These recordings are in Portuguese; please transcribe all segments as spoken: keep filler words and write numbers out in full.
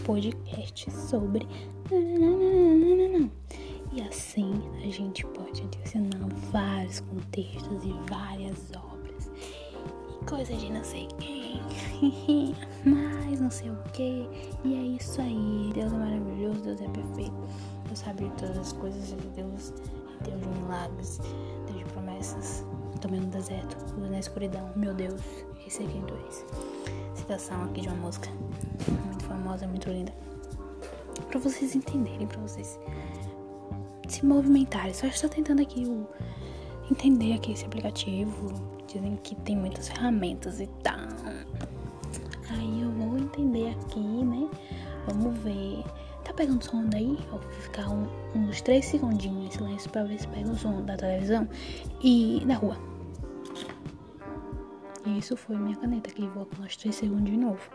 podcast sobre... Não, não, não, não, não, não. E assim a gente pode adicionar vários contextos e várias obras e coisa de não sei quem, mas não sei o que. E é isso aí. Deus é maravilhoso, Deus é perfeito, Deus sabe de todas as coisas, Deus é Deus de milagres, Deus de promessas. Também no deserto, na escuridão, meu Deus, esse aqui é dois. Citação aqui de uma música muito famosa, muito linda, pra vocês entenderem, pra vocês se movimentarem. Só estou tentando aqui o, entender aqui esse aplicativo. Dizem que tem muitas ferramentas e tal, aí eu vou entender aqui, né? Vamos ver. Tá pegando som daí? Eu vou ficar um, uns três segundinhos em silêncio pra ver se pega o som da televisão e da rua. E isso foi minha caneta que volta nos três segundos de novo.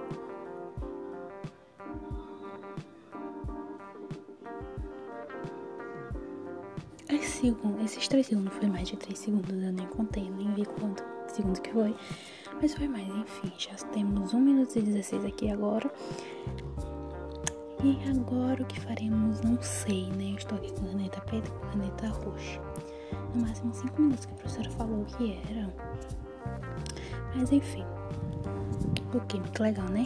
Esse, esses três segundos foi mais de três segundos, eu nem contei, nem vi quantos segundos que foi, mas foi mais. Enfim, já temos um minuto e dezesseis aqui agora. E agora o que faremos, não sei, né? Eu estou aqui com caneta preta e caneta roxa. No máximo cinco minutos que a professora falou que era. Mas enfim. Ok, muito legal, né?